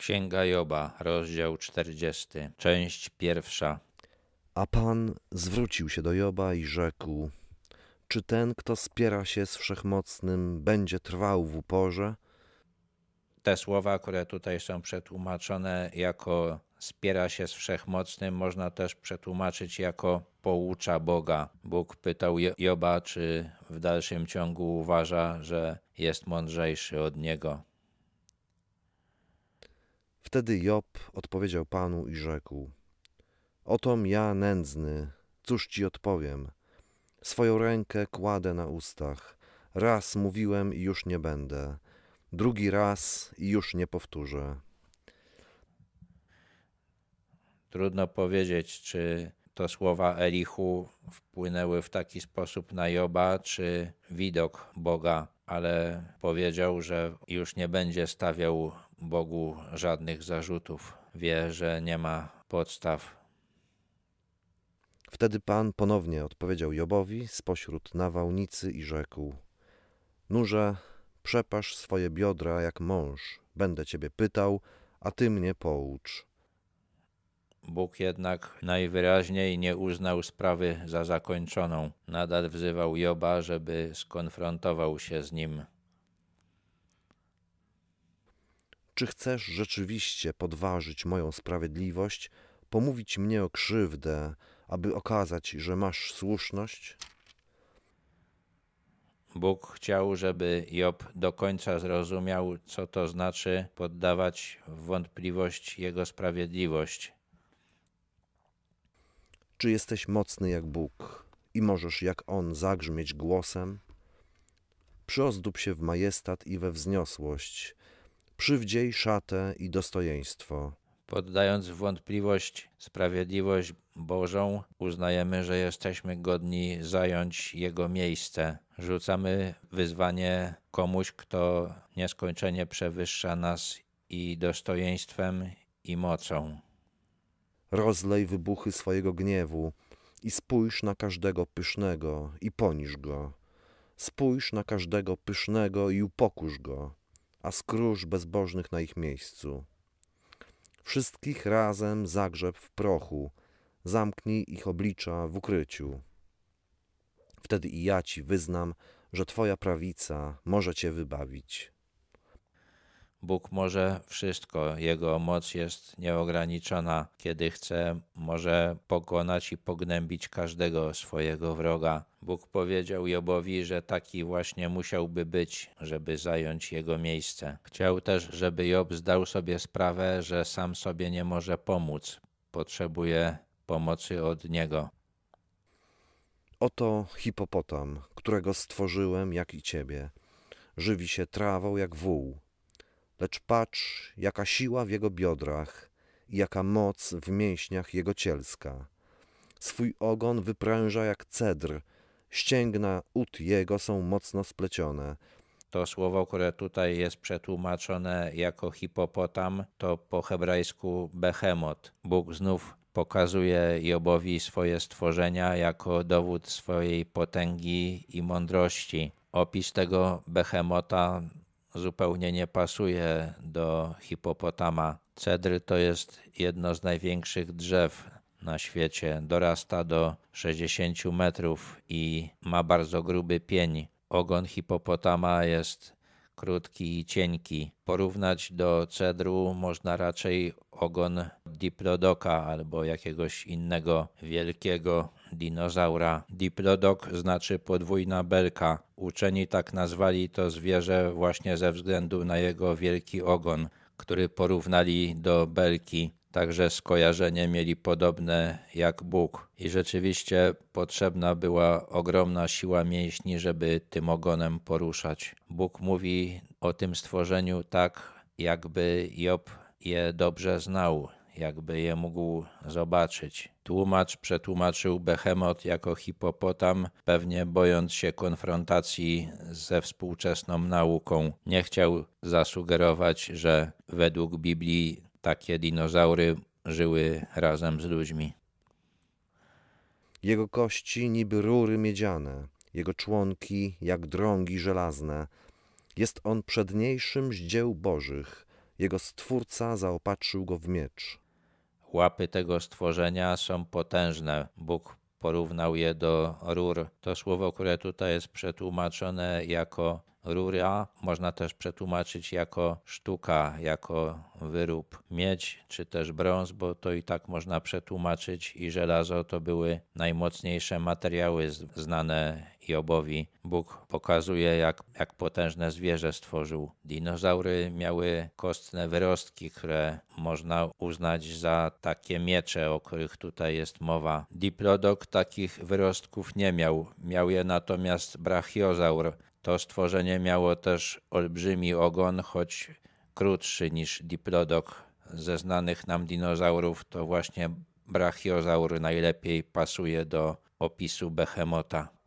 Księga Joba, rozdział 40, część pierwsza. A Pan zwrócił się do Joba i rzekł: czy ten, kto spiera się z Wszechmocnym, będzie trwał w uporze? Te słowa, które tutaj są przetłumaczone jako spiera się z Wszechmocnym, można też przetłumaczyć jako poucza Boga. Bóg pytał Joba, czy w dalszym ciągu uważa, że jest mądrzejszy od niego. Wtedy Job odpowiedział Panu i rzekł: otom ja nędzny, cóż Ci odpowiem? Swoją rękę kładę na ustach. Raz mówiłem i już nie będę. Drugi raz i już nie powtórzę. Trudno powiedzieć, czy to słowa Elihu wpłynęły w taki sposób na Joba, czy widok Boga, ale powiedział, że już nie będzie stawiał Bogu żadnych zarzutów. Wie, że nie ma podstaw. Wtedy Pan ponownie odpowiedział Jobowi spośród nawałnicy i rzekł: nurze, przepasz swoje biodra jak mąż. Będę Ciebie pytał, a Ty mnie poucz. Bóg jednak najwyraźniej nie uznał sprawy za zakończoną. Nadal wzywał Joba, żeby skonfrontował się z nim. Czy chcesz rzeczywiście podważyć moją sprawiedliwość, pomówić mnie o krzywdę, aby okazać, że masz słuszność? Bóg chciał, żeby Job do końca zrozumiał, co to znaczy poddawać w wątpliwość jego sprawiedliwość. Czy jesteś mocny jak Bóg i możesz jak On zagrzmieć głosem? Przyozdób się w majestat i we wzniosłość. Przywdziej szatę i dostojeństwo. Poddając w wątpliwość sprawiedliwość Bożą, uznajemy, że jesteśmy godni zająć Jego miejsce. Rzucamy wyzwanie komuś, kto nieskończenie przewyższa nas i dostojeństwem, i mocą. Rozlej wybuchy swojego gniewu i spójrz na każdego pysznego i poniż go. Spójrz na każdego pysznego i upokórz go, a skróż bezbożnych na ich miejscu. Wszystkich razem zagrzeb w prochu, zamknij ich oblicza w ukryciu. Wtedy i ja Ci wyznam, że Twoja prawica może Cię wybawić. Bóg może wszystko, Jego moc jest nieograniczona. Kiedy chce, może pokonać i pognębić każdego swojego wroga. Bóg powiedział Jobowi, że taki właśnie musiałby być, żeby zająć jego miejsce. Chciał też, żeby Job zdał sobie sprawę, że sam sobie nie może pomóc. Potrzebuje pomocy od Niego. Oto hipopotam, którego stworzyłem jak i Ciebie. Żywi się trawą jak wół. Lecz patrz, jaka siła w jego biodrach i jaka moc w mięśniach jego cielska. Swój ogon wypręża jak cedr, ścięgna ud jego są mocno splecione. To słowo, które tutaj jest przetłumaczone jako hipopotam, to po hebrajsku behemot. Bóg znów pokazuje Jobowi swoje stworzenia jako dowód swojej potęgi i mądrości. Opis tego behemota zupełnie nie pasuje do hipopotama. Cedr to jest jedno z największych drzew na świecie. Dorasta do 60 metrów i ma bardzo gruby pień. Ogon hipopotama jest krótki i cienki. Porównać do cedru można raczej ogon diplodoka albo jakiegoś innego wielkiego dinozaura. Diplodok znaczy podwójna belka. Uczeni tak nazwali to zwierzę właśnie ze względu na jego wielki ogon, który porównali do belki. Także skojarzenie mieli podobne jak Bóg. I rzeczywiście potrzebna była ogromna siła mięśni, żeby tym ogonem poruszać. Bóg mówi o tym stworzeniu tak, jakby Job je dobrze znał, jakby je mógł zobaczyć. Tłumacz przetłumaczył behemot jako hipopotam, pewnie bojąc się konfrontacji ze współczesną nauką. Nie chciał zasugerować, że według Biblii takie dinozaury żyły razem z ludźmi. Jego kości niby rury miedziane, jego członki jak drągi żelazne. Jest on przedniejszym z dzieł bożych, Jego Stwórca zaopatrzył go w miecz. Łapy tego stworzenia są potężne. Bóg porównał je do rur. To słowo, które tutaj jest przetłumaczone jako rura, można też przetłumaczyć jako sztuka, jako wyrób. Miedź czy też brąz, bo to i tak można przetłumaczyć, i żelazo to były najmocniejsze materiały znane Jobowi. Bóg pokazuje, jak potężne zwierzę stworzył. Dinozaury miały kostne wyrostki, które można uznać za takie miecze, o których tutaj jest mowa. Diplodok takich wyrostków nie miał. Miał je natomiast brachiozaur. To stworzenie miało też olbrzymi ogon, choć krótszy niż diplodok. Ze znanych nam dinozaurów to właśnie brachiozaur najlepiej pasuje do opisu behemota.